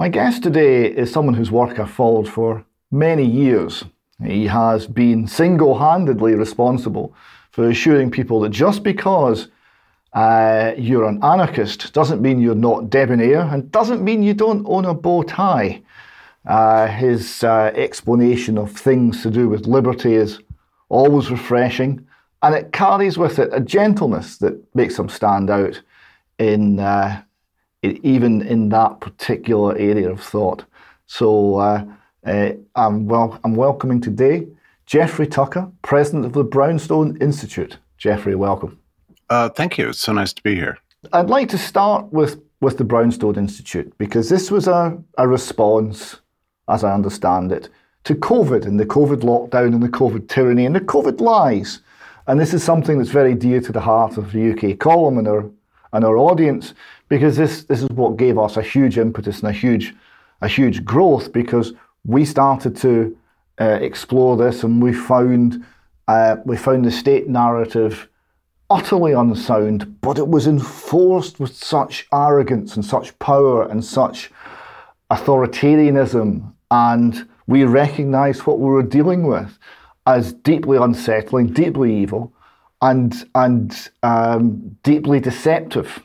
My guest today is someone whose work I've followed for many years. He has been single-handedly responsible for assuring people that just because you're an anarchist doesn't mean you're not debonair and doesn't mean you don't own a bow tie. His explanation of things to do with liberty is always refreshing, and it carries with it a gentleness that makes him stand out even in that particular area of thought. So I'm welcoming today Jeffrey Tucker, president of the Brownstone Institute. Jeffrey, welcome. Thank you. It's so nice to be here. I'd like to start with the Brownstone Institute, because this was a response, as I understand it, to COVID and the COVID lockdown and the COVID tyranny and the COVID lies. And this is something that's very dear to the heart of the UK Column and our audience, because this is what gave us a huge impetus and a huge growth, because we started to explore this, and we found the state narrative utterly unsound, but it was enforced with such arrogance and such power and such authoritarianism, and we recognised what we were dealing with as deeply unsettling, deeply evil, and deeply deceptive.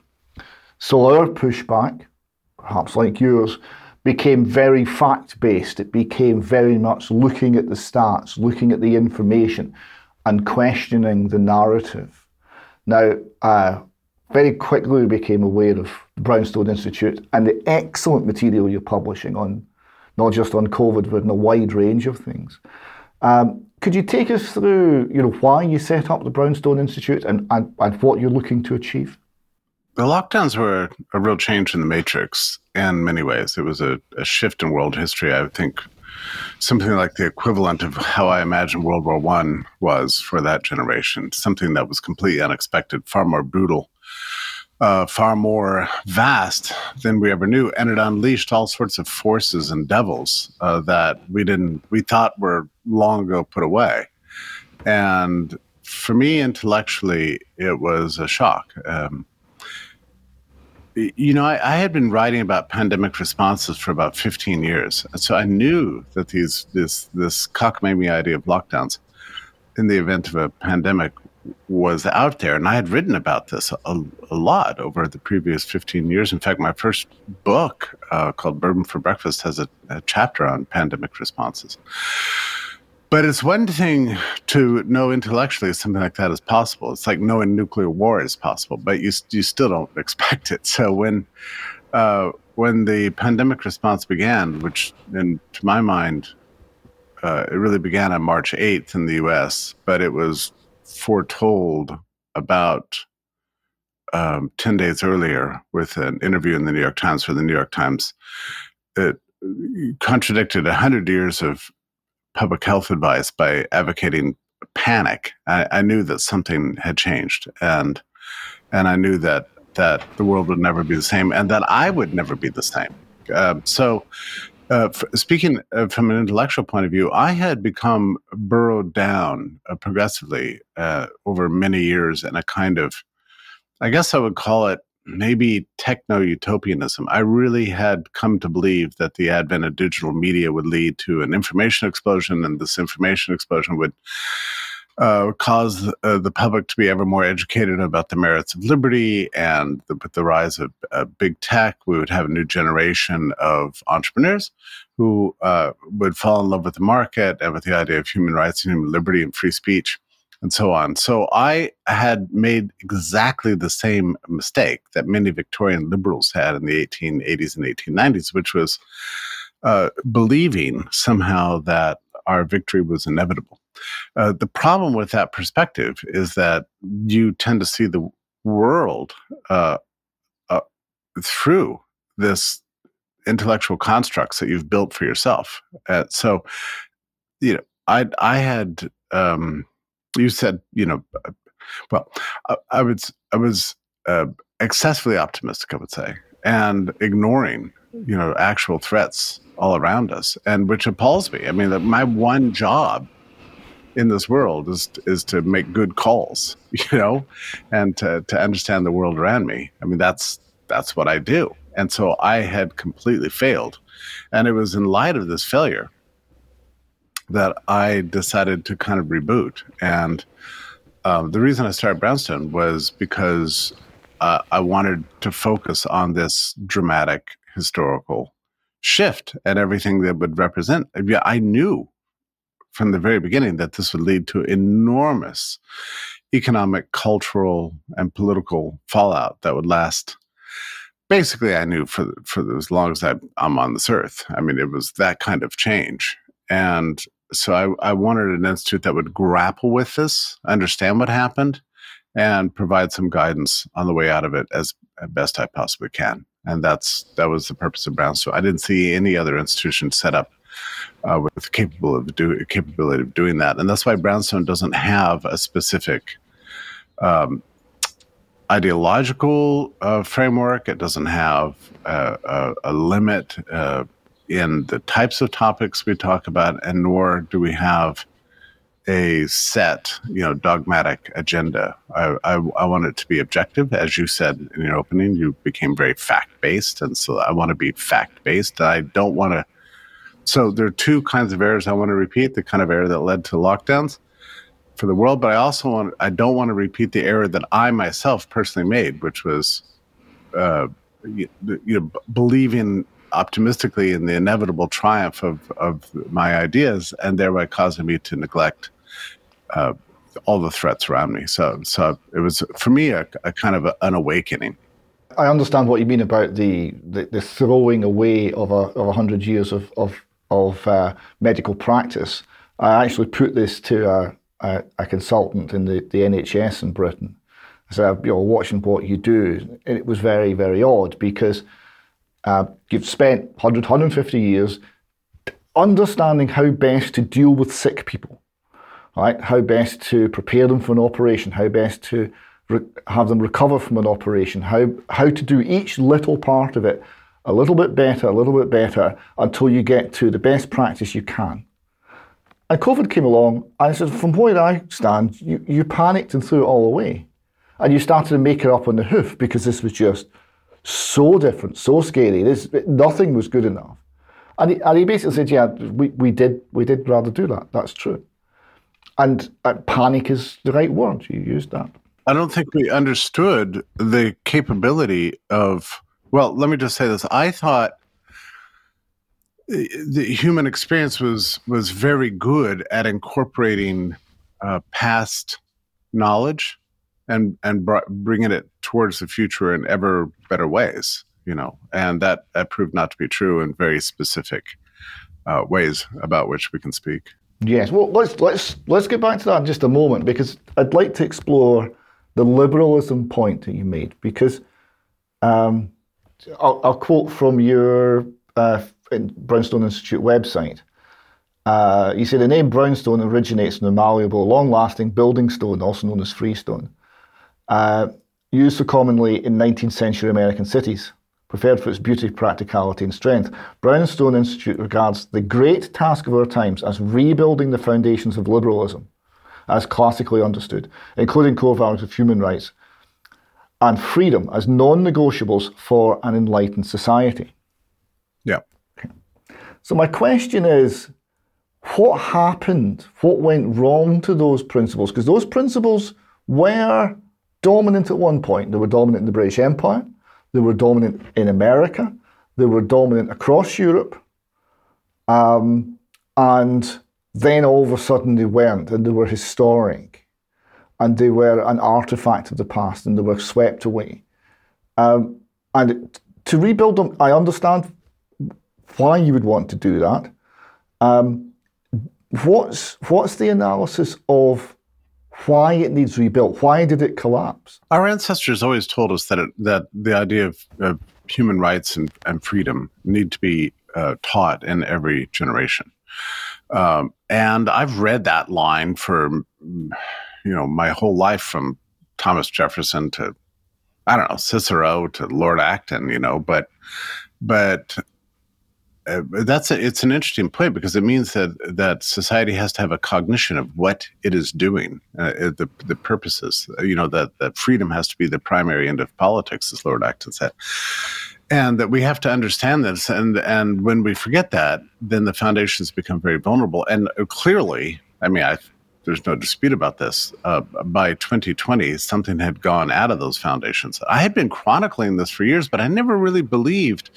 So our pushback, perhaps like yours, became very fact-based. It became very much looking at the stats, looking at the information, and questioning the narrative. Now, very quickly we became aware of the Brownstone Institute and the excellent material you're publishing on, not just on COVID, but on a wide range of things. Could you take us through, why you set up the Brownstone Institute and what you're looking to achieve? The lockdowns were a real change in the matrix in many ways. It was a shift in world history, I think. Something like the equivalent of how I imagine World War I was for that generation, something that was completely unexpected, far more brutal, far more vast than we ever knew. And it unleashed all sorts of forces and devils that we thought were long ago put away. And for me, intellectually, it was a shock. I had been writing about pandemic responses for about 15 years. So I knew that this cockamamie idea of lockdowns in the event of a pandemic was out there. And I had written about this a lot over the previous 15 years. In fact, my first book called Bourbon for Breakfast has a chapter on pandemic responses. But it's one thing to know intellectually something like that is possible. It's like knowing nuclear war is possible, but you still don't expect it. So when the pandemic response began, which to my mind, it really began on March 8th in the US, but it was foretold about 10 days earlier with an interview in the New York Times for the New York Times. It contradicted 100 years of public health advice by advocating panic. I knew that something had changed, and I knew that the world would never be the same, and that I would never be the same. Speaking from an intellectual point of view, I had become burrowed down progressively over many years in a kind of, I guess I would call it maybe techno-utopianism. I really had come to believe that the advent of digital media would lead to an information explosion, and this information explosion would cause the public to be ever more educated about the merits of liberty, and with the rise of big tech, we would have a new generation of entrepreneurs who would fall in love with the market and with the idea of human rights and human liberty and free speech, and so on. So I had made exactly the same mistake that many Victorian liberals had in the 1880s and 1890s, which was believing somehow that our victory was inevitable. The problem with that perspective is that you tend to see the world through this intellectual constructs that you've built for yourself. I had... You said, I was excessively optimistic, I would say, and ignoring, actual threats all around us, and which appalls me. I mean, my one job in this world is to make good calls, and to understand the world around me. I mean, that's what I do. And so I had completely failed And it was in light of this failure that I decided to kind of reboot. And the reason I started Brownstone was because I wanted to focus on this dramatic historical shift and everything that would represent. I knew from the very beginning that this would lead to enormous economic, cultural, and political fallout that would last. Basically, I knew for as long as I'm on this earth. I mean, it was that kind of change. And so I wanted an institute that would grapple with this, understand what happened, and provide some guidance on the way out of it as best I possibly can. And that was the purpose of Brownstone. I didn't see any other institution set up with capability of doing that. And that's why Brownstone doesn't have a specific ideological framework. It doesn't have a limit in the types of topics we talk about, and nor do we have a set, dogmatic agenda. I want it to be objective. As you said in your opening, you became very fact-based, and so I want to be fact-based. I don't want to... So there are two kinds of errors I want to repeat, the kind of error that led to lockdowns for the world, but I don't want to repeat the error that I myself personally made, which was believing optimistically in the inevitable triumph of my ideas, and thereby causing me to neglect all the threats around me. So it was, for me, a kind of an awakening. I understand what you mean about the throwing away of 100 years of medical practice. I actually put this to a consultant in the NHS in Britain. I said, watching what you do, and it was very, very odd, because you've spent 100, 150 years understanding how best to deal with sick people, right? How best to prepare them for an operation, how best to have them recover from an operation, how to do each little part of it a little bit better, until you get to the best practice you can. And COVID came along, and I said, from where I stand, you panicked and threw it all away. And you started to make it up on the hoof, because this was just so different, so scary. Nothing was good enough. And he basically said, yeah, we did rather do that. That's true. And panic is the right word. You used that. I don't think we understood the capability of, well, let me just say this. I thought the human experience was very good at incorporating past knowledge and bringing it towards the future in ever better ways, and that proved not to be true in very specific ways about which we can speak. Yes. Well, let's get back to that in just a moment, because I'd like to explore the liberalism point that you made, because I'll quote from your Brownstone Institute website. You say the name Brownstone originates from the malleable, long-lasting building stone, also known as freestone, used so commonly in 19th century American cities, preferred for its beauty, practicality, and strength. Brownstone Institute regards the great task of our times as rebuilding the foundations of liberalism, as classically understood, including core values of human rights and freedom as non-negotiables for an enlightened society. Yeah. Okay. So my question is, what happened? What went wrong to those principles? Because those principles were dominant at one point. They were dominant in the British Empire. They were dominant in America. They were dominant across Europe. And then all of a sudden they weren't, and they were historic, and they were an artifact of the past, and they were swept away. And to rebuild them, I understand why you would want to do that. What's the analysis of why it needs rebuilt? Why did it collapse? Our ancestors always told us that the idea of human rights and freedom need to be taught in every generation. And I've read that line for, my whole life, from Thomas Jefferson to, I don't know, Cicero to Lord Acton, but it's an interesting point, because it means that society has to have a cognition of what it is doing, the purposes, that freedom has to be the primary end of politics, as Lord Acton said. And that we have to understand this. And when we forget that, then the foundations become very vulnerable. And clearly, I mean, there's no dispute about this. By 2020, something had gone out of those foundations. I had been chronicling this for years, but I never really believed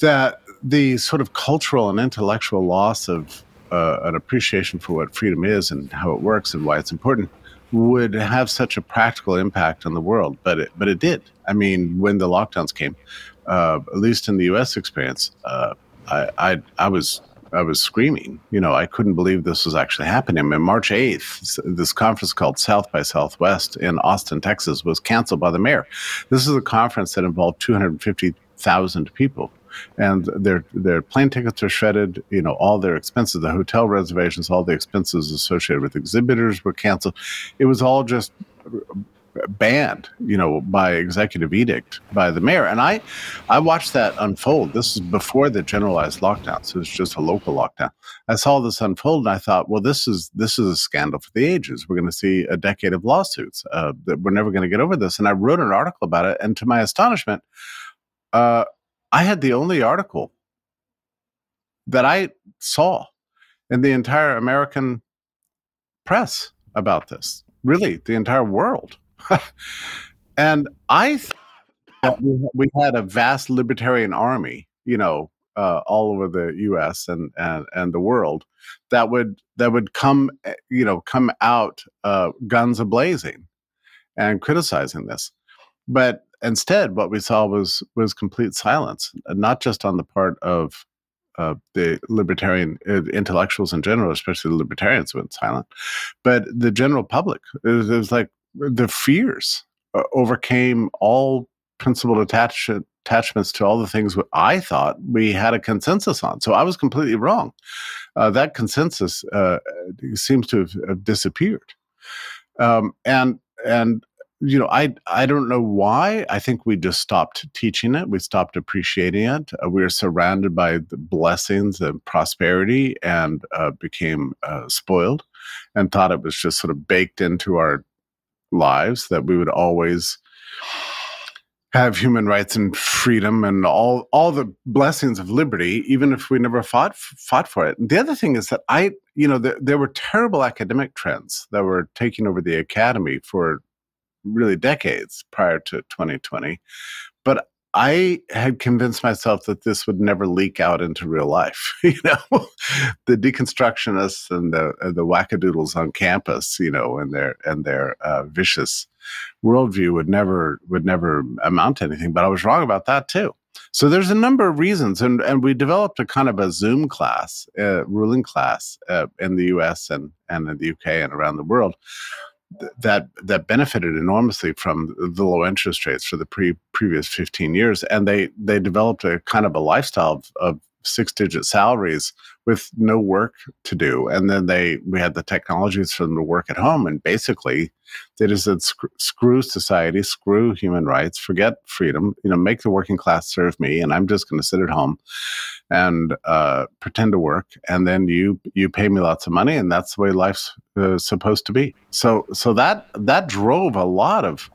that the sort of cultural and intellectual loss of an appreciation for what freedom is and how it works and why it's important would have such a practical impact on the world. But it did. I mean, when the lockdowns came, at least in the U.S. experience, I was screaming. You know, I couldn't believe this was actually happening. I mean, March 8th, this conference called South by Southwest in Austin, Texas, was canceled by the mayor. This is a conference that involved 250,000 people. And their plane tickets were shredded, you know, all their expenses, the hotel reservations, all the expenses associated with exhibitors were canceled. It was all just banned, you know, by executive edict by the mayor. And I watched that unfold. This is before the generalized lockdown, so it's just a local lockdown. I saw this unfold, and I thought, well, this is a scandal for the ages. We're going to see a decade of lawsuits. That we're never going to get over this. And I wrote an article about it, and to my astonishment, I had the only article that I saw in the entire American press about this, really the entire world. And I thought we had a vast libertarian army, you know, all over the U.S. and the world that would come, you know, come out guns a-blazing and criticizing this. But instead, what we saw was complete silence, not just on the part of the libertarian intellectuals in general, especially the libertarians went silent, but the general public. It was like the fears overcame all principled attachments to all the things I thought we had a consensus on. So I was completely wrong. That consensus seems to have disappeared. You know, I don't know why. I think we just stopped teaching it. We stopped appreciating it. We were surrounded by the blessings and prosperity and became spoiled and thought it was just sort of baked into our lives that we would always have human rights and freedom and all the blessings of liberty, even if we never fought for it. And the other thing is that there were terrible academic trends that were taking over the academy for really decades prior to 2020. But I had convinced myself that this would never leak out into real life. You know, the deconstructionists and the wackadoodles on campus, you know, and their vicious worldview would never amount to anything. But I was wrong about that too. So there's a number of reasons, and we developed a kind of a Zoom class, ruling class in the U.S. and in the UK and around the world. That benefited enormously from the low interest rates for the previous 15 years. And they developed a kind of a lifestyle of six-digit salaries with no work to do. And then we had the technologies for them to work at home. And basically, they just said, screw society, screw human rights, forget freedom, you know, make the working class serve me. And I'm just going to sit at home and pretend to work. And then you pay me lots of money. And that's the way life's supposed to be. So that drove a lot of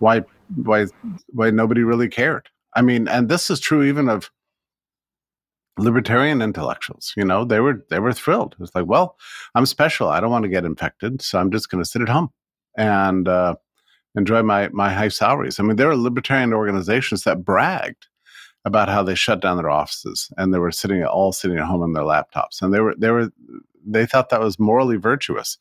why nobody really cared. I mean, and this is true even of libertarian intellectuals. You know, they were thrilled. It's like, well, I'm special. I don't want to get infected, so I'm just going to sit at home and enjoy my high salaries. I mean, there are libertarian organizations that bragged about how they shut down their offices and they were all sitting at home on their laptops, and they thought that was morally virtuous.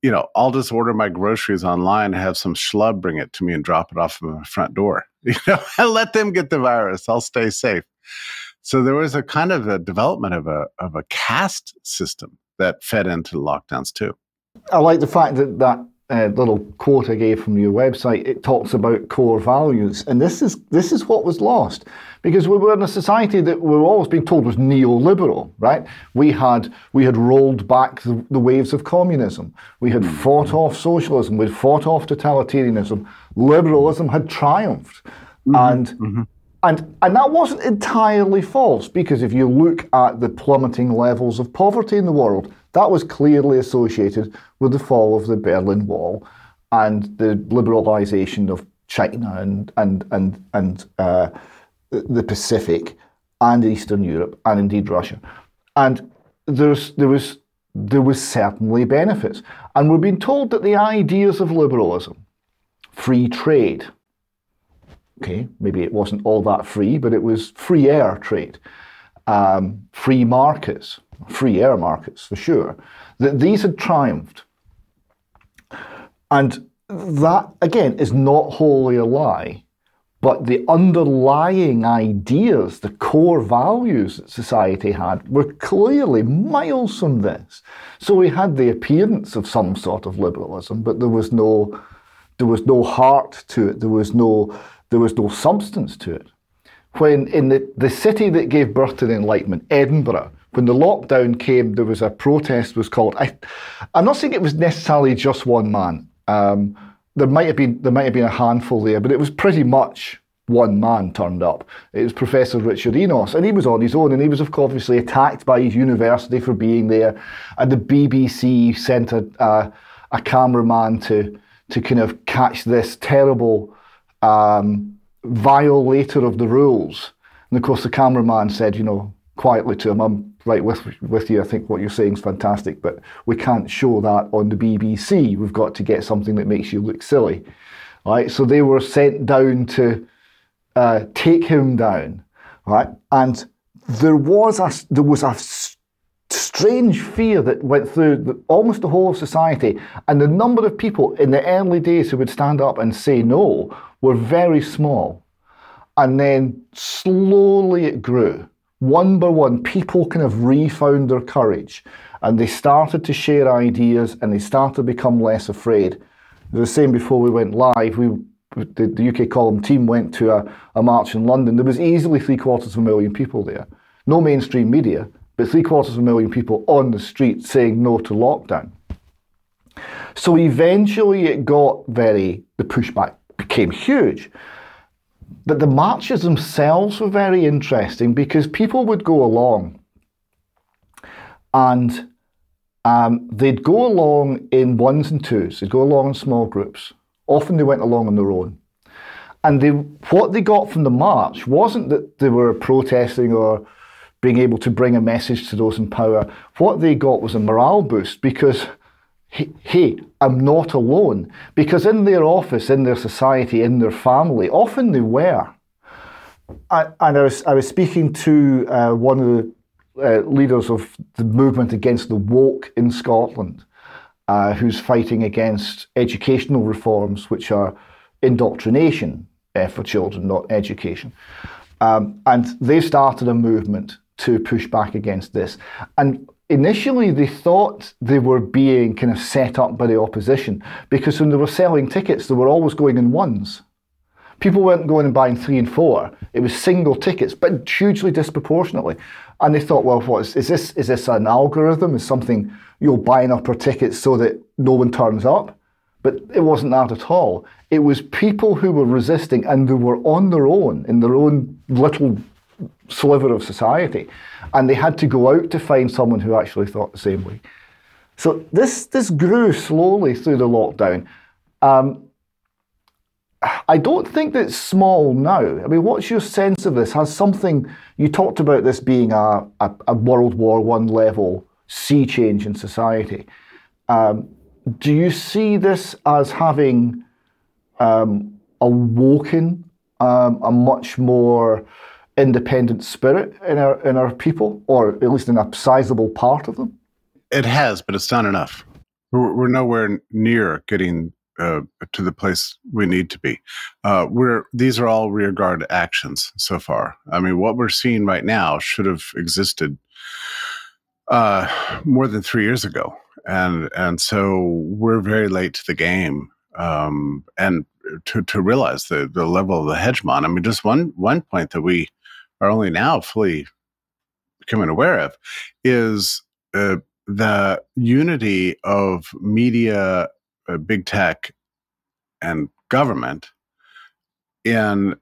You know, I'll just order my groceries online, have some schlub bring it to me, and drop it off at my front door. You know, I'll let them get the virus. I'll stay safe. So there was a kind of a development of a caste system that fed into lockdowns too. I like the fact that little quote I gave from your website. It talks about core values, and this is what was lost, because we were in a society that we were always being told was neoliberal. Right? We had rolled back the waves of communism. We had fought off socialism. We'd fought off totalitarianism. Liberalism had triumphed, And that wasn't entirely false, because if you look at the plummeting levels of poverty in the world, that was clearly associated with the fall of the Berlin Wall and the liberalisation of China and the Pacific and Eastern Europe and indeed Russia. And there was certainly benefits. And we're being told that the ideas of liberalism, free trade, okay, maybe it wasn't all that free, but it was free air trade, free markets, free air markets for sure, that these had triumphed. And that, again, is not wholly a lie, but the underlying ideas, the core values that society had were clearly miles from this. So we had the appearance of some sort of liberalism, but there was no heart to it. There was no substance to it. When in the city that gave birth to the Enlightenment, Edinburgh, when the lockdown came, there was a protest was called. I'm not saying it was necessarily just one man. There might have been a handful there, but it was pretty much one man turned up. It was Professor Richard Enos, and he was on his own, and he was obviously attacked by his university for being there. And the BBC sent a cameraman to kind of catch this terrible violator of the rules. And of course, the cameraman said, you know, quietly to him, I'm right with you, I think what you're saying is fantastic, but we can't show that on the BBC. We've got to get something that makes you look silly. All right? So they were sent down to take him down. All right? And there was a strange fear that went through almost the whole of society, and the number of people in the early days who would stand up and say no were very small. And then slowly it grew. One by one, people kind of refound their courage, and they started to share ideas, and they started to become less afraid. The same before we went live, the UK Column team went to a march in London. There was easily 750,000 people there. No mainstream media, but 750,000 people on the street saying no to lockdown. So eventually it got the pushback became huge. But the marches themselves were very interesting because people would go along and they'd go along in ones and twos. They'd go along in small groups. Often they went along on their own. And what they got from the march wasn't that they were protesting or being able to bring a message to those in power. What they got was a morale boost because, hey, I'm not alone. Because in their office, in their society, in their family, often they were. I was speaking to one of the leaders of the movement against the woke in Scotland, who's fighting against educational reforms, which are indoctrination for children, not education. And they started a movement to push back against this. And initially, they thought they were being kind of set up by the opposition because when they were selling tickets, they were always going in ones. People weren't going and buying 3 and 4. It was single tickets, but hugely disproportionately. And they thought, well, what is this? Is this an algorithm? Is something you'll buy enough per ticket so that no one turns up? But it wasn't that at all. It was people who were resisting and they were on their own in their own little sliver of society, and they had to go out to find someone who actually thought the same way. So this grew slowly through the lockdown. I don't think that's small now. I mean, what's your sense of this? Has something, you talked about this being a World War I level sea change in society. Do you see this as having awoken a much more independent spirit in our people, or at least in a sizable part of them? It has, but it's not enough. We're nowhere near getting to the place we need to be. These are all rearguard actions so far. I mean, what we're seeing right now should have existed more than 3 years ago, and so we're very late to the game. And to realize the level of the hegemon. I mean, just one point that we are only now fully becoming aware of is the unity of media, big tech, and government in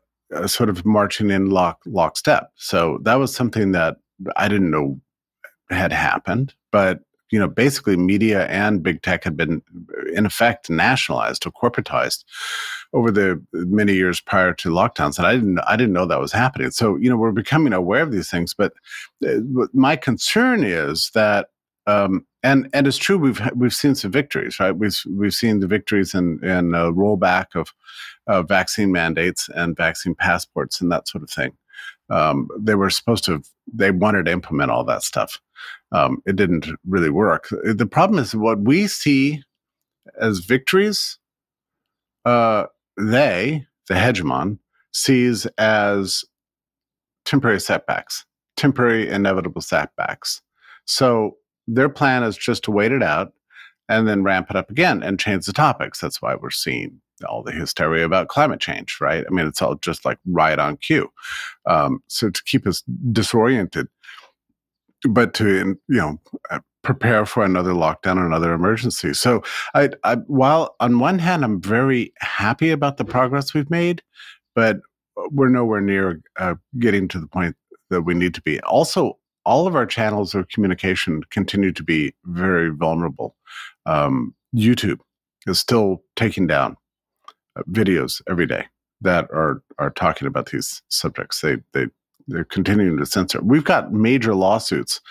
sort of marching in lockstep. So that was something that I didn't know had happened, but you know, basically media and big tech had been in effect nationalized or corporatized over the many years prior to lockdowns, and I didn't know that was happening. So, you know, we're becoming aware of these things, but my concern is that and it's true we've seen some victories, right? We've seen the victories in rollback of vaccine mandates and vaccine passports and that sort of thing. They wanted to implement all that stuff. It didn't really work. The problem is what we see as victories, the hegemon, sees as temporary setbacks, temporary inevitable setbacks. So their plan is just to wait it out and then ramp it up again and change the topics. That's why we're seeing all the hysteria about climate change, right? I mean, it's all just like right on cue. So to keep us disoriented, but to, you know, prepare for another lockdown, another emergency. So I while on one hand, I'm very happy about the progress we've made, but we're nowhere near getting to the point that we need to be. Also, all of our channels of communication continue to be very vulnerable. YouTube is still taking down videos every day that are talking about these subjects. They're continuing to censor. We've got major lawsuits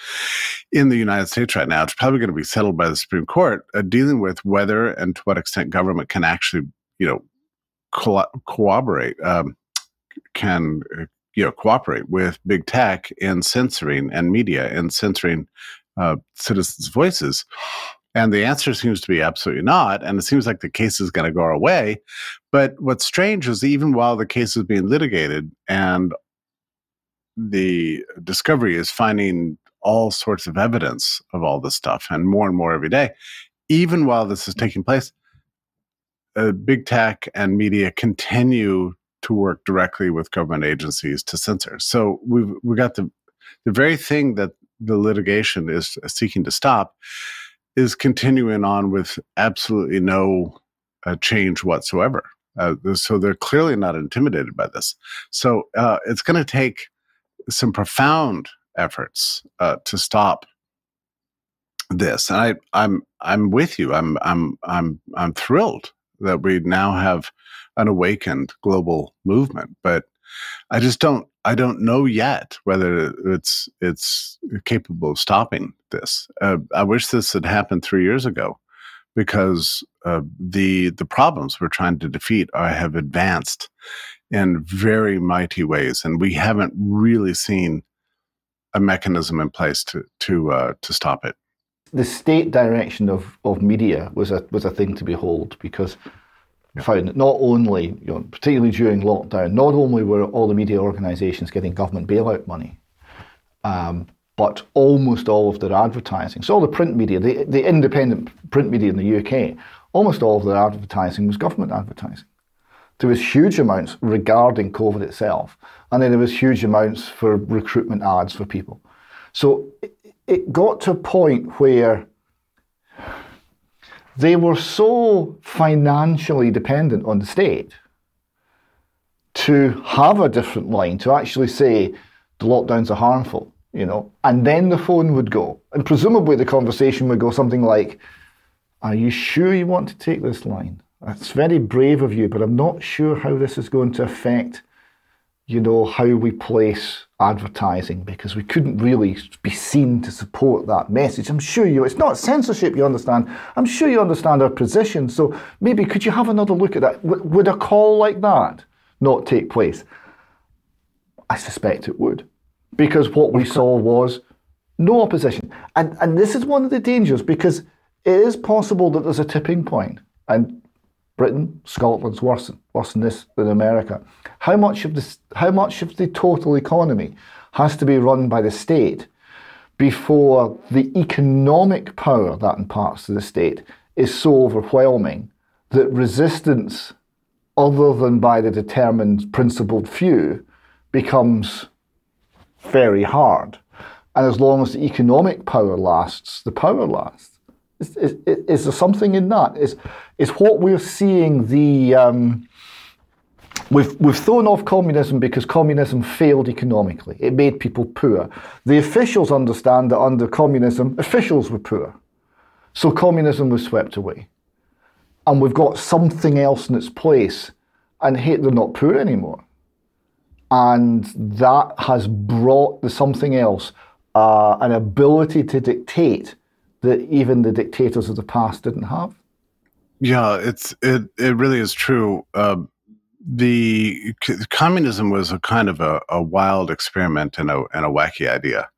in the United States right now. It's probably going to be settled by the Supreme Court, dealing with whether and to what extent government can actually, you know, cooperate with big tech in censoring and media and censoring citizens' voices. And the answer seems to be absolutely not. And it seems like the case is going to go our way. But what's strange is even while the case is being litigated and the discovery is finding all sorts of evidence of all this stuff and more every day, even while this is taking place, big tech and media continue to work directly with government agencies to censor. So we've got the very thing that the litigation is seeking to stop is continuing on with absolutely no change whatsoever. So they're clearly not intimidated by this. So it's going to take some profound efforts to stop this. And I'm with you. I'm thrilled that we now have an awakened global movement, but I just don't know yet whether it's capable of stopping this. I wish this had happened 3 years ago, because the problems we're trying to defeat have advanced in very mighty ways, and we haven't really seen a mechanism in place to stop it. The state direction of media was a thing to behold, because found that not only, you know, particularly during lockdown, not only were all the media organisations getting government bailout money, but almost all of their advertising, so all the print media, the independent print media in the UK, almost all of their advertising was government advertising. There was huge amounts regarding COVID itself, and then there was huge amounts for recruitment ads for people. So it got to a point where they were so financially dependent on the state to have a different line, to actually say the lockdowns are harmful, you know, and then the phone would go. And presumably the conversation would go something like, "Are you sure you want to take this line? That's very brave of you, but I'm not sure how this is going to affect, you know, how we place advertising, because we couldn't really be seen to support that message. I'm sure it's not censorship, you understand. I'm sure you understand our position. So maybe could you have another look at that?" Would a call like that not take place? I suspect it would, because what we saw was no opposition. And this is one of the dangers, because it is possible that there's a tipping point. And Britain, Scotland's worse than this than America. How much of the total economy has to be run by the state before the economic power that imparts to the state is so overwhelming that resistance, other than by the determined, principled few, becomes very hard? And as long as the economic power lasts, the power lasts. Is there something in that? Is what we're seeing the we've thrown off communism because communism failed economically. It made people poor. The officials understand that under communism, officials were poor, so communism was swept away. and we've got something else in its place, and hey, they're not poor anymore. And that has brought the something else an ability to dictate that even the dictators of the past didn't have. Yeah, it really is true. The communism was a kind of a wild experiment and a wacky idea.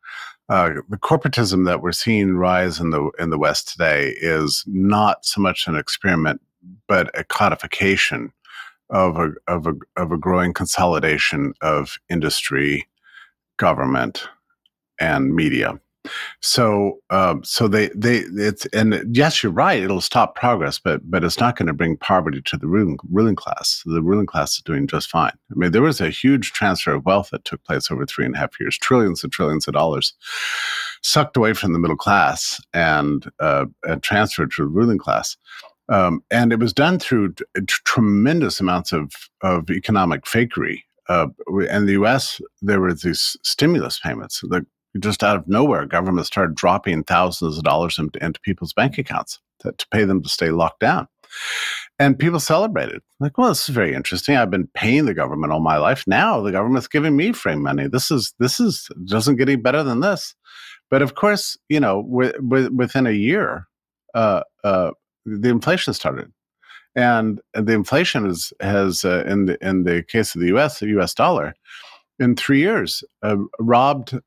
The corporatism that we're seeing rise in the West today is not so much an experiment, but a codification of a growing consolidation of industry, government, and media. So it's, and yes, you're right, it'll stop progress, but it's not going to bring poverty to the ruling class. The ruling class is doing just fine. I mean, there was a huge transfer of wealth that took place over 3.5 years, trillions and trillions of dollars sucked away from the middle class and transferred to the ruling class. And it was done through tremendous amounts of economic fakery. In the US, there were these stimulus payments that, just out of nowhere, government started dropping thousands of dollars into people's bank accounts to pay them to stay locked down. And people celebrated. Like, well, this is very interesting. I've been paying the government all my life. Now the government's giving me free money. This doesn't get any better than this. But of course, you know, within a year, the inflation started. And the inflation has in the case of the U.S. dollar, in 3 years, robbed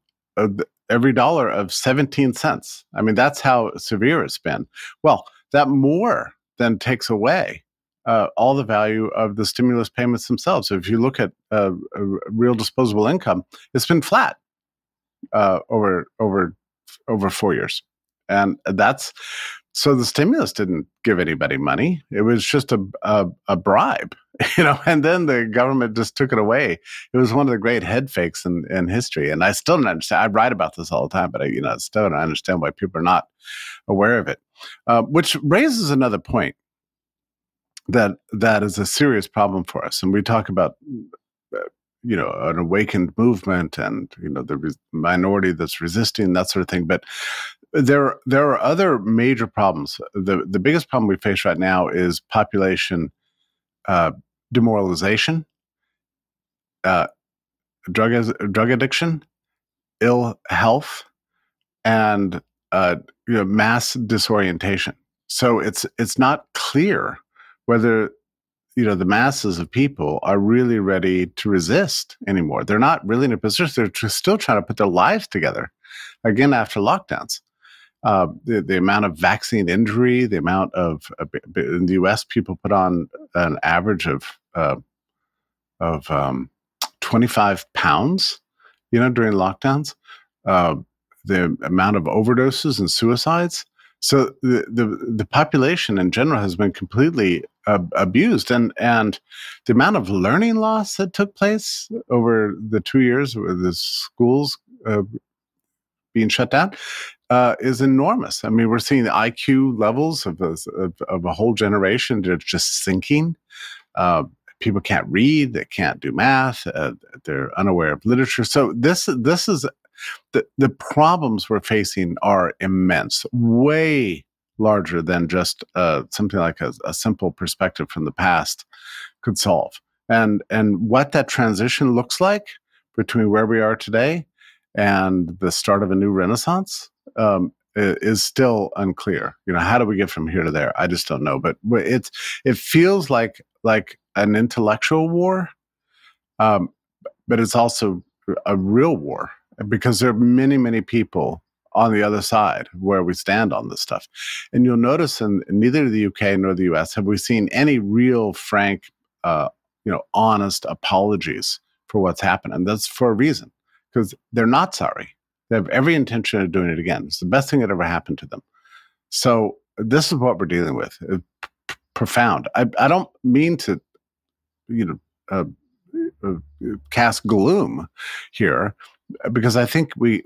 every dollar of 17 cents. I mean, that's how severe it's been. Well, that more than takes away all the value of the stimulus payments themselves. So if you look at real disposable income, it's been flat over 4 years. And that's, so the stimulus didn't give anybody money. It was just a bribe, you know, and then the government just took it away. It was one of the great head fakes in history. And I still don't understand. I write about this all the time, but I still don't understand why people are not aware of it, which raises another point that is a serious problem for us. And we talk about, you know, an awakened movement and, you know, the minority that's resisting, that sort of thing. But there are other major problems. The biggest problem we face right now is population demoralization, drug addiction, ill health, and you know, mass disorientation. So it's not clear whether, you know, the masses of people are really ready to resist anymore. They're not really in a position. They're still trying to put their lives together again after lockdowns. The amount of vaccine injury, the amount of in the U.S. people put on an average of 25 pounds, you know, during lockdowns. The amount of overdoses and suicides. So the population in general has been completely abused, and the amount of learning loss that took place over the 2 years with the schools being shut down is enormous. I mean, we're seeing the IQ levels of a whole generation that are just sinking. People can't read, they can't do math, they're unaware of literature. So this is the problems we're facing are immense, way larger than just something like a simple perspective from the past could solve. And what that transition looks like between where we are today and the start of a new renaissance is still unclear. You know, how do we get from here to there? I just don't know. But it feels like an intellectual war, but it's also a real war because there are many, many people on the other side where we stand on this stuff. And you'll notice in neither the UK nor the US have we seen any real, frank, you know, honest apologies for what's happened. And that's for a reason. Because they're not sorry. They have every intention of doing it again. It's the best thing that ever happened to them. So this is what we're dealing with. It's profound. I don't mean to, you know, cast gloom here, because I think we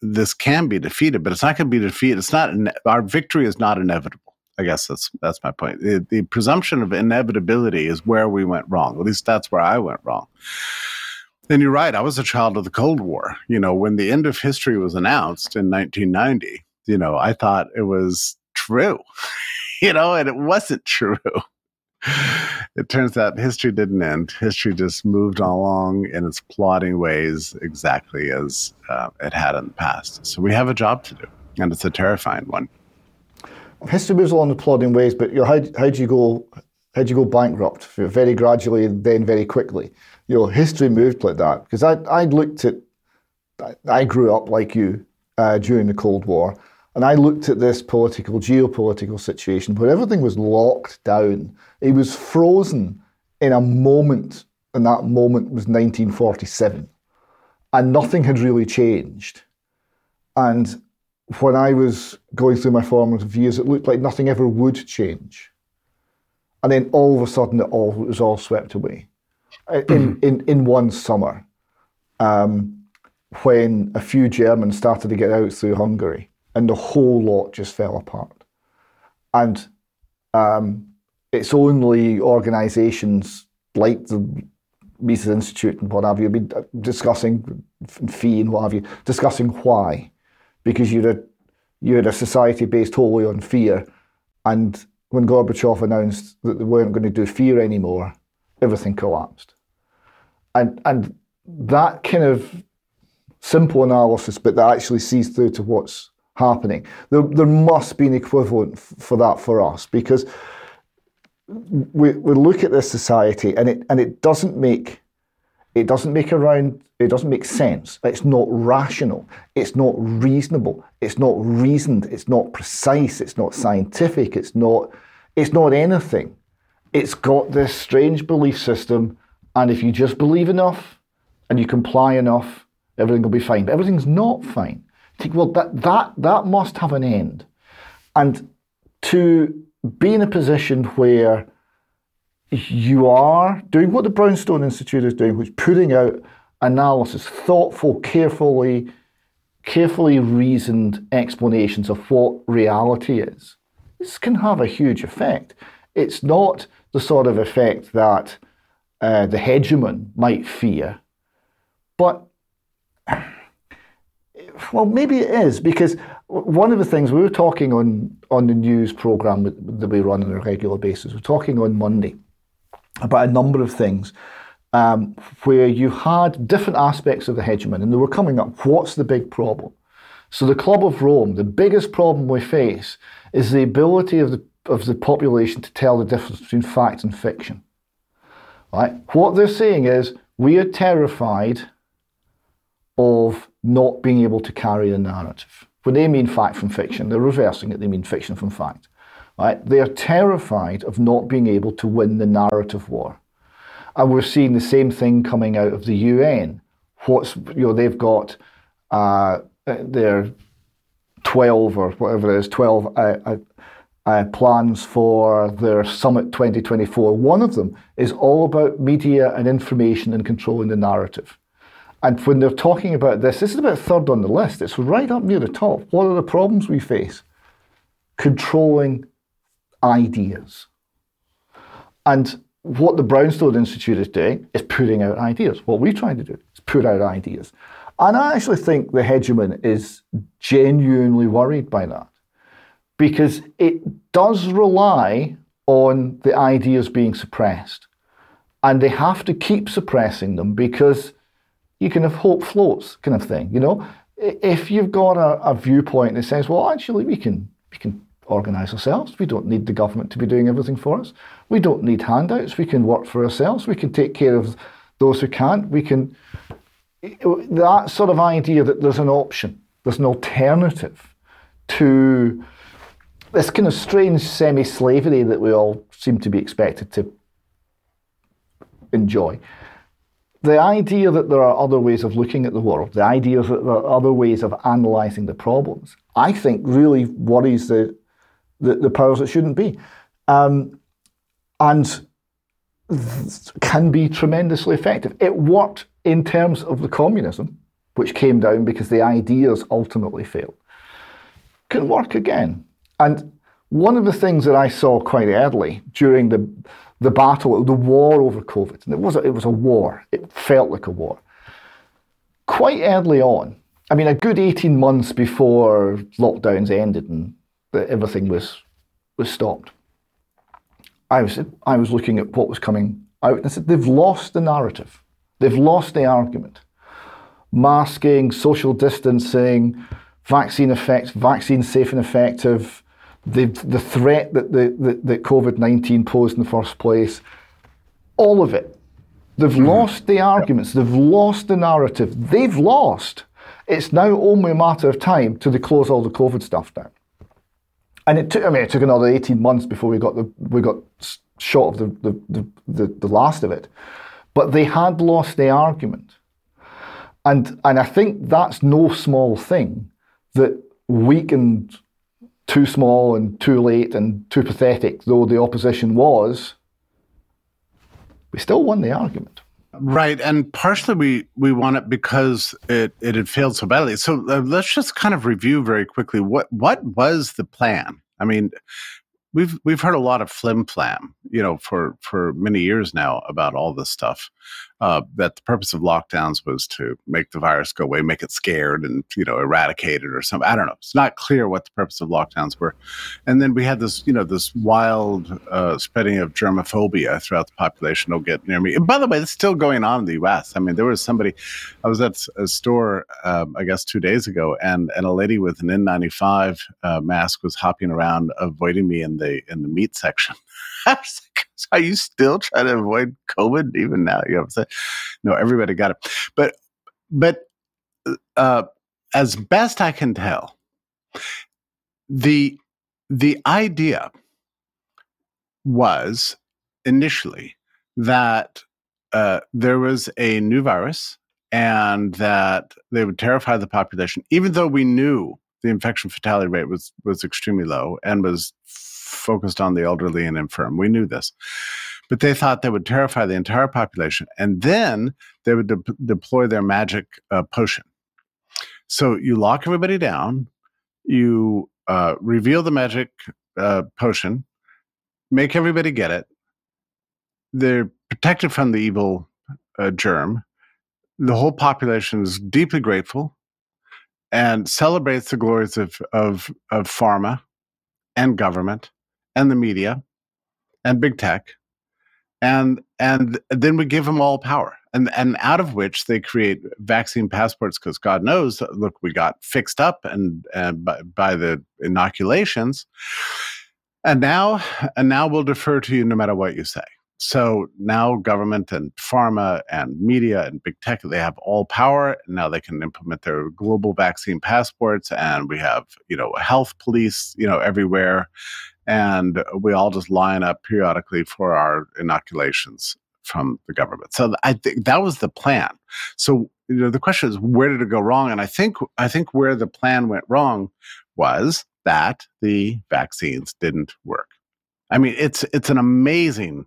this can be defeated, but it's not going to be defeated. It's not our victory is not inevitable. I guess that's my point. The presumption of inevitability is where we went wrong. At least that's where I went wrong. And you're right, I was a child of the Cold War. You know, when the end of history was announced in 1990, you know, I thought it was true. you know, and it wasn't true. It turns out history didn't end. History just moved along in its plodding ways exactly as it had in the past. So we have a job to do, and it's a terrifying one. History moves along in plodding ways, but how do you go bankrupt? Very gradually, then very quickly. You know, history moved like that because I grew up like you during the Cold War, and I looked at this geopolitical situation where everything was locked down. It was frozen in a moment, and that moment was 1947, and nothing had really changed. And when I was going through my formative years, it looked like nothing ever would change. And then all of a sudden, it was all swept away in one summer, when a few Germans started to get out through Hungary, and the whole lot just fell apart. And it's only organisations like the Mises Institute and what have you been discussing, fee and what have you, discussing why. Because you had a society based wholly on fear, and when Gorbachev announced that they weren't going to do fear anymore, everything collapsed. And that kind of simple analysis, but that actually sees through to what's happening. There must be an equivalent for that for us, because we look at this society and it doesn't make sense. It's not rational. It's not reasonable. It's not reasoned. It's not precise. It's not scientific. It's not anything. It's got this strange belief system, and if you just believe enough and you comply enough, everything will be fine. But everything's not fine. Well, that must have an end. And to be in a position where you are doing what the Brownstone Institute is doing, which is putting out analysis, thoughtful, carefully reasoned explanations of what reality is. This can have a huge effect. It's not the sort of effect that the hegemon might fear, but, well, maybe it is, because one of the things we were talking on the news programme that we run on a regular basis, we're talking on Monday about a number of things where you had different aspects of the hegemon, and they were coming up. What's the big problem? So the Club of Rome, the biggest problem we face is the ability of the population to tell the difference between fact and fiction. Right? What they're saying is, we are terrified of not being able to carry the narrative. When they mean fact from fiction, they're reversing it, they mean fiction from fact. Right? They are terrified of not being able to win the narrative war. And we're seeing the same thing coming out of the UN. They've got their 12 or whatever it is, 12 plans for their summit 2024. One of them is all about media and information and controlling the narrative. And when they're talking about this is about third on the list. It's right up near the top. What are the problems we face? Controlling ideas. And what the Brownstone Institute is doing is putting out ideas. What we're trying to do is put out ideas. And I actually think the hegemon is genuinely worried by that, because it does rely on the ideas being suppressed. And they have to keep suppressing them, because you can have hope floats kind of thing, you know? If you've got a viewpoint that says, well, actually, we can organise ourselves. We don't need the government to be doing everything for us. We don't need handouts. We can work for ourselves. We can take care of those who can't. We can... That sort of idea that there's an option, there's an alternative to this kind of strange semi-slavery that we all seem to be expected to enjoy. The idea that there are other ways of looking at the world, the idea that there are other ways of analysing the problems, I think really worries the powers that shouldn't be, and can be tremendously effective. It worked in terms of the communism, which came down because the ideas ultimately failed. Can work again. And one of the things that I saw quite early during the battle, the war over COVID, and it was a war, it felt like a war. Quite early on, I mean, a good 18 months before lockdowns ended and everything was was stopped. I was looking at what was coming out, and I said, they've lost the narrative. They've lost the argument. Masking, social distancing, vaccine effects, vaccine safe and effective, the threat that COVID-19 posed in the first place, all of it. They've lost the arguments. They've lost the narrative. They've lost. It's now only a matter of time till they close all the COVID stuff down. And it took another 18 months before we got short of the last of it. But they had lost the argument. And I think that's no small thing, that weak and too small and too late and too pathetic though the opposition was, we still won the argument. Right, and partially we won it because it had failed so badly. So let's just kind of review very quickly what was the plan. I mean, we've heard a lot of flim-flam, for many years now about all this stuff. That the purpose of lockdowns was to make the virus go away, make it scared, and eradicate it or something. I don't know. It's not clear what the purpose of lockdowns were. And then we had this, this wild spreading of germophobia throughout the population. Don't get near me. And by the way, it's still going on in the U.S. I mean, there was somebody. I was at a store, 2 days ago, and a lady with an N95 mask was hopping around, avoiding me in the meat section. I was like, are you still trying to avoid COVID even now? You know what I'm saying? No, everybody got it. But as best I can tell, the idea was initially that there was a new virus and that they would terrify the population, even though we knew the infection fatality rate was extremely low and was focused on the elderly and infirm. We knew this. But they thought they would terrify the entire population, and then they would deploy their magic potion. So you lock everybody down, you reveal the magic potion, make everybody get it. They're protected from the evil germ. The whole population is deeply grateful and celebrates the glories of pharma and government and the media and big tech, and then we give them all power, and out of which they create vaccine passports, because God knows, look, we got fixed up and by the inoculations, and now we'll defer to you no matter what you say. So now government and pharma and media and big tech, they have all power. Now they can implement their global vaccine passports, and we have, health police, everywhere. And we all just line up periodically for our inoculations from the government. So I think that was the plan. So the question is, where did it go wrong? And I think where the plan went wrong was that the vaccines didn't work. I mean, it's an amazing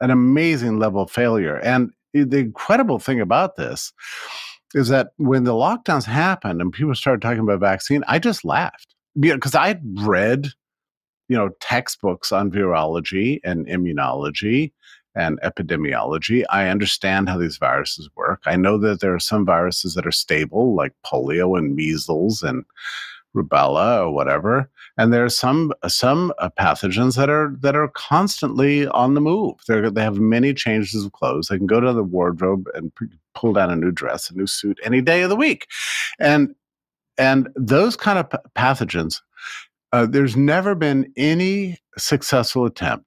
level of failure. And the incredible thing about this is that when the lockdowns happened and people started talking about vaccine, I just laughed, because I'd read, textbooks on virology and immunology and epidemiology. I understand how these viruses work. I know that there are some viruses that are stable, like polio and measles and rubella or whatever, and there are some pathogens that are constantly on the move. They have many changes of clothes. They can go to the wardrobe and pull down a new dress, a new suit any day of the week, and those kind of pathogens. There's never been a successful vaccine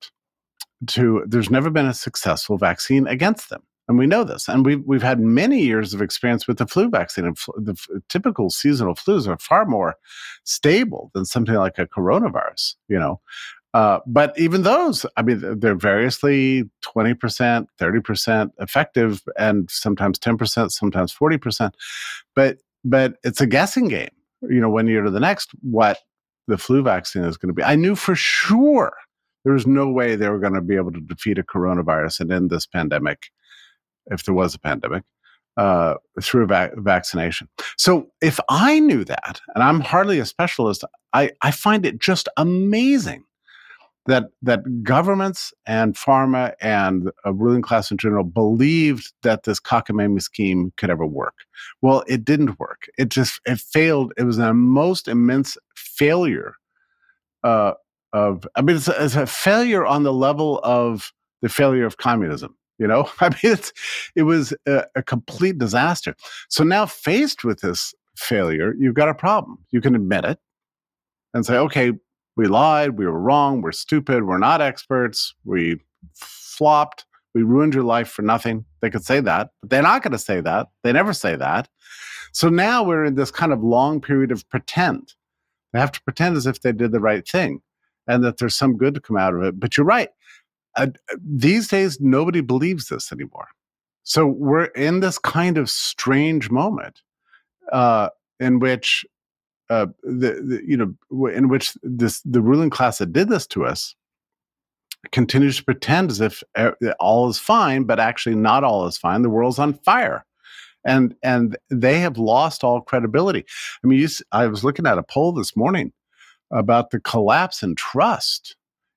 against them. And we know this, and we've had many years of experience with the flu vaccine. And the typical seasonal flus are far more stable than something like a coronavirus. But even those, I mean, they're variously 20%, 30% effective, and sometimes 10%, sometimes 40%. But it's a guessing game. One year to the next, what the flu vaccine is going to be. I knew for sure there was no way they were going to be able to defeat a coronavirus and end this pandemic, if there was a pandemic, through vaccination. So if I knew that, and I'm hardly a specialist, I find it just amazing that governments and pharma and a ruling class in general believed that this cockamamie scheme could ever work. Well, it didn't work. It failed. It was a most immense failure of, I mean, it's a failure on the level of the failure of communism. You know, I mean, it was a complete disaster. So now, faced with this failure, you've got a problem. You can admit it and say, okay, we lied, we were wrong, we're stupid, we're not experts, we flopped, we ruined your life for nothing. They could say that, but they're not going to say that. They never say that. So now we're in this kind of long period of pretend. They have to pretend as if they did the right thing and that there's some good to come out of it. But you're right. These days, nobody believes this anymore. So we're in this kind of strange moment in which, the ruling class that did this to us continues to pretend as if all is fine, but actually not all is fine. The world's on fire, and they have lost all credibility. I mean, I was looking at a poll this morning about the collapse in trust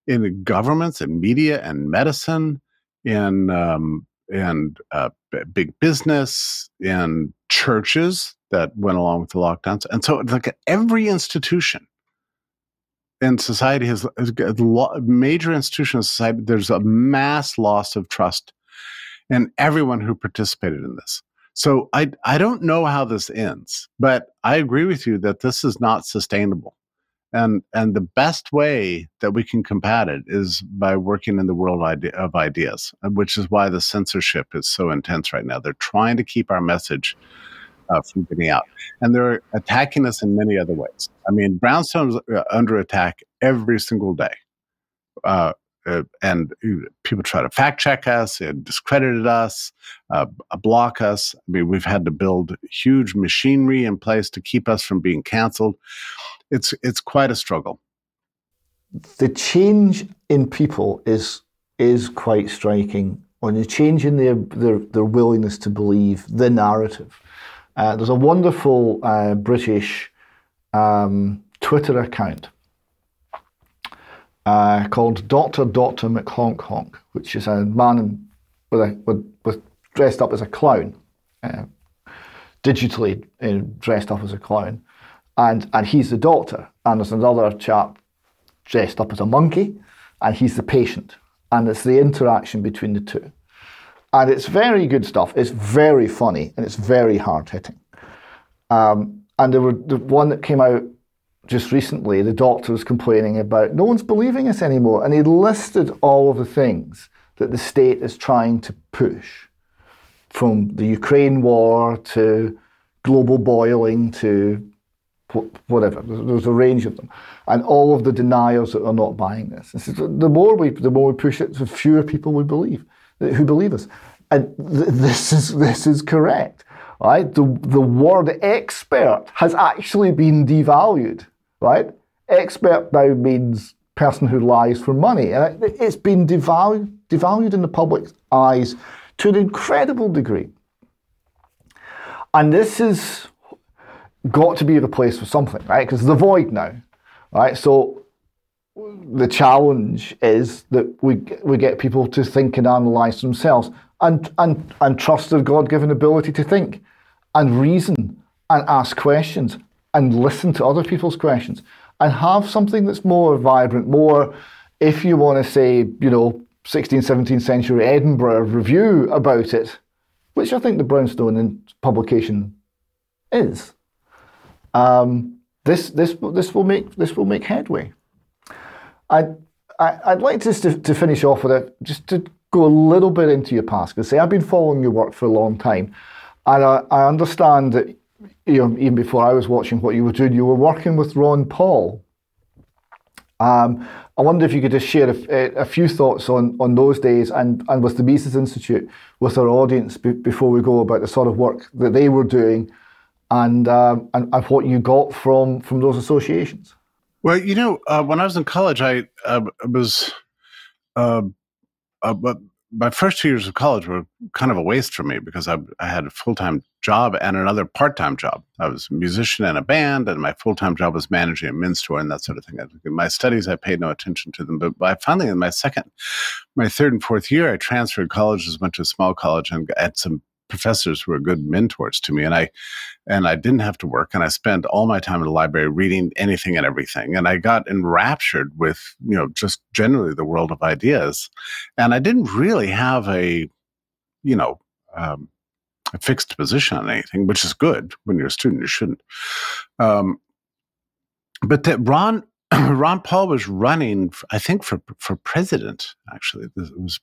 in the governments and media and medicine, in big business, in churches that went along with the lockdowns. And so like every institution in society has major institution in society, there's a mass loss of trust in everyone who participated in this. So I don't know how this ends, but I agree with you that this is not sustainable. And the best way that we can combat it is by working in the world of ideas, which is why the censorship is so intense right now. They're trying to keep our message from getting out. And they're attacking us in many other ways. I mean, Brownstone's under attack every single day. And people try to fact check us, and discredit us, block us. I mean, we've had to build huge machinery in place to keep us from being canceled. It's quite a struggle. The change in people is quite striking, on the change in their willingness to believe the narrative. There's a wonderful British Twitter account called Doctor McHonk Honk, which is a man dressed up as a clown, digitally dressed up as a clown. And he's the doctor, and there's another chap dressed up as a monkey, and he's the patient, and it's the interaction between the two. And it's very good stuff. It's very funny, and it's very hard-hitting. And there were the one that came out just recently, the doctor was complaining about, no one's believing us anymore, and he listed all of the things that the state is trying to push, from the Ukraine war to global boiling to whatever, there's a range of them, and all of the deniers that are not buying this. The more we push it, the fewer people who believe us. And this is correct, right? The word expert has actually been devalued, right? Expert now means person who lies for money, and it's been devalued in the public's eyes to an incredible degree. And this is got to be replaced with something, right? Because the void now, right? So the challenge is that we get people to think and analyse themselves and trust their God-given ability to think and reason and ask questions and listen to other people's questions and have something that's more vibrant, more, if you want to say, 16th, 17th century Edinburgh review about it, which I think the Brownstone publication is. This will make headway. I'd like to finish off with it, just to go a little bit into your past. Because I've been following your work for a long time, and I understand that even before I was watching what you were doing, you were working with Ron Paul. I wonder if you could just share a few thoughts on those days and with the Mises Institute with our audience before we go about the sort of work that they were doing. And what you got from those associations? Well, when I was in college, my first 2 years of college were kind of a waste for me because I had a full-time job and another part-time job. I was a musician in a band, and my full-time job was managing a men's store and that sort of thing. My studies, I paid no attention to them, but I finally, in my third and fourth year, I transferred colleges, went to a small college, and had some professors who were good mentors to me, and I didn't have to work, and I spent all my time in the library reading anything and everything, and I got enraptured with, you know, just generally the world of ideas, and I didn't really have a fixed position on anything, which is good. When you're a student, you shouldn't. But that Ron Paul was running, I think, for president. Actually, this was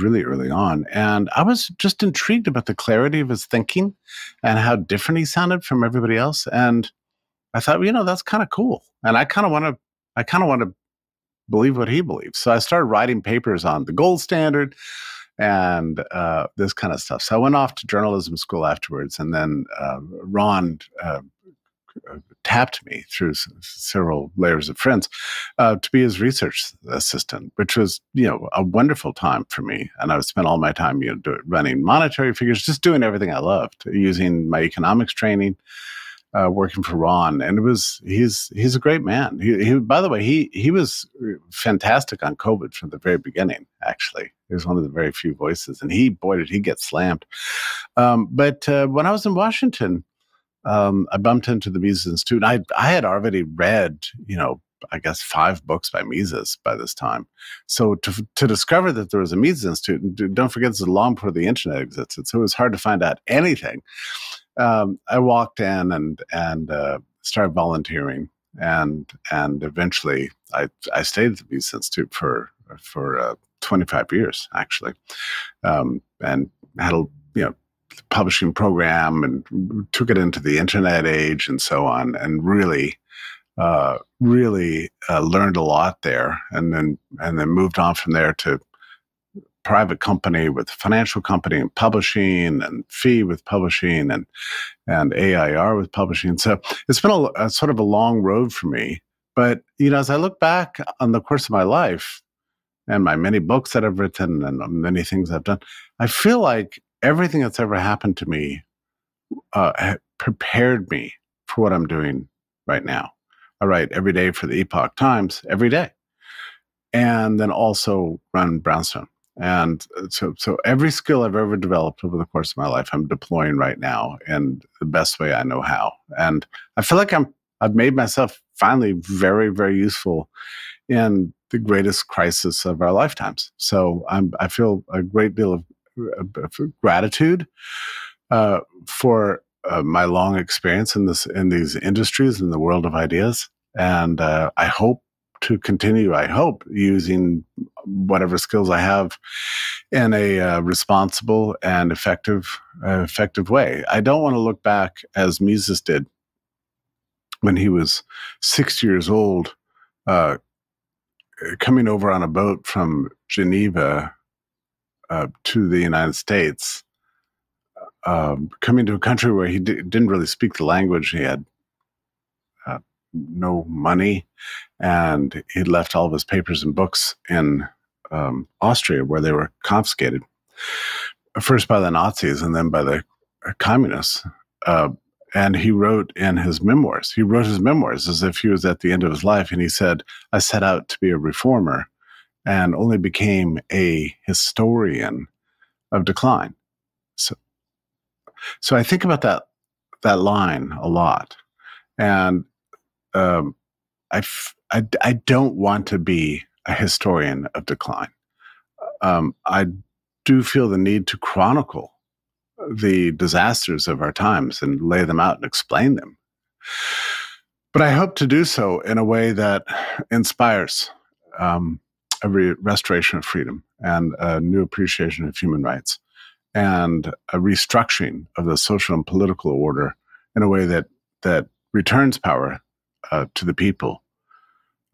really early on, and I was just intrigued about the clarity of his thinking and how different he sounded from everybody else. And I thought, you know, that's kind of cool, and I kind of want to believe what he believes. So I started writing papers on the gold standard and this kind of stuff. So I went off to journalism school afterwards, and then Ron tapped me through several layers of friends to be his research assistant, which was, you know, a wonderful time for me. And I spent all my time, you know, running monetary figures, just doing everything I loved, using my economics training, working for Ron. And it was, he's a great man. He by the way, he was fantastic on COVID from the very beginning. Actually, he was one of the very few voices, and did he get slammed. But when I was in Washington, I bumped into the Mises Institute. I had already read, you know, I guess 5 books by Mises by this time. So to discover that there was a Mises Institute, and don't forget, this is long before the internet existed, so it was hard to find out anything. I walked in and started volunteering, and eventually I stayed at the Mises Institute for 25 years actually, and had a, you know, publishing program, and took it into the internet age and so on, and really learned a lot there, and then moved on from there to private company with financial company and publishing, and Fee with publishing, and AIR with publishing. So it's been a sort of a long road for me, but, you know, as I look back on the course of my life and my many books that I've written and many things I've done, I feel like everything that's ever happened to me prepared me for what I'm doing right now. I write every day for the Epoch Times, every day, and then also run Brownstone. And so every skill I've ever developed over the course of my life, I'm deploying right now in the best way I know how. And I feel like I've made myself finally very, very useful in the greatest crisis of our lifetimes. So I feel a great deal of gratitude for my long experience in these industries, in the world of ideas, and I hope to continue. I hope using whatever skills I have in a responsible and effective way. I don't want to look back as Mises did when he was 60 years old, coming over on a boat from Geneva to the United States, coming to a country where he didn't really speak the language. He had no money, and he'd left all of his papers and books in Austria, where they were confiscated, first by the Nazis and then by the communists. And he wrote in his memoirs. He wrote his memoirs as if he was at the end of his life, and he said, "I set out to be a reformer and only became a historian of decline." So I think about that line a lot, and I don't want to be a historian of decline. I do feel the need to chronicle the disasters of our times and lay them out and explain them, but I hope to do so in a way that inspires a restoration of freedom and a new appreciation of human rights and a restructuring of the social and political order in a way that returns power to the people.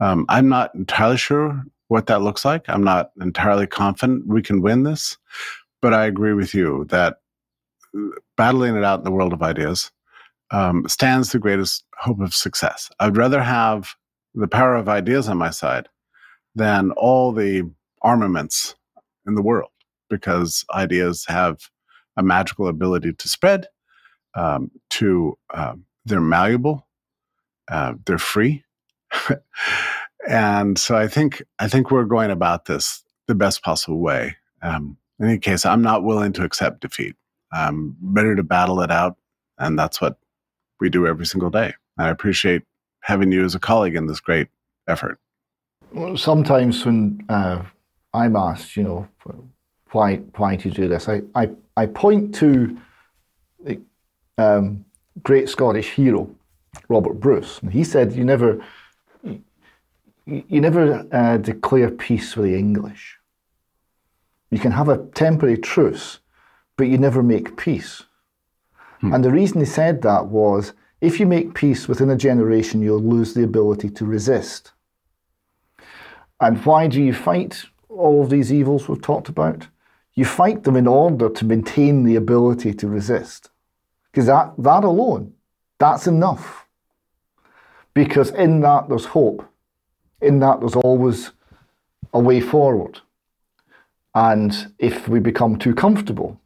I'm not entirely sure what that looks like. I'm not entirely confident we can win this, but I agree with you that battling it out in the world of ideas stands the greatest hope of success. I'd rather have the power of ideas on my side than all the armaments in the world, because ideas have a magical ability to spread, they're malleable, they're free. And so I think we're going about this the best possible way. In any case, I'm not willing to accept defeat. I'm ready to battle it out, and that's what we do every single day. And I appreciate having you as a colleague in this great effort. Well, sometimes when I'm asked, you know, why do you do this, I point to the great Scottish hero, Robert Bruce. And he said, you never declare peace with the English. You can have a temporary truce, but you never make peace. And the reason he said that was, if you make peace within a generation, you'll lose the ability to resist. And why do you fight all of these evils we've talked about? You fight them in order to maintain the ability to resist. Because that alone, that's enough. Because in that there's hope. In that there's always a way forward. And if we become too comfortable,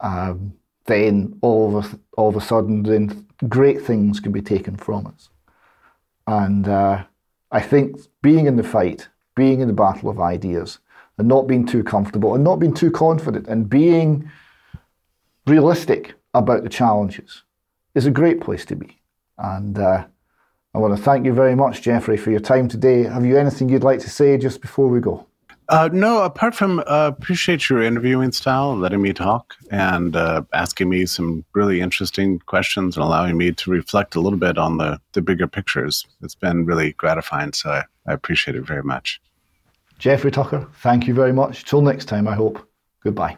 then all of a sudden, then great things can be taken from us. And I think being in the fight, being in the battle of ideas, and not being too comfortable, and not being too confident, and being realistic about the challenges is a great place to be. And I want to thank you very much, Jeffrey, for your time today. Have you anything you'd like to say just before we go? No, apart from appreciate your interviewing style, letting me talk and asking me some really interesting questions and allowing me to reflect a little bit on the bigger pictures. It's been really gratifying, so I appreciate it very much. Jeffrey Tucker, thank you very much. Till next time, I hope. Goodbye.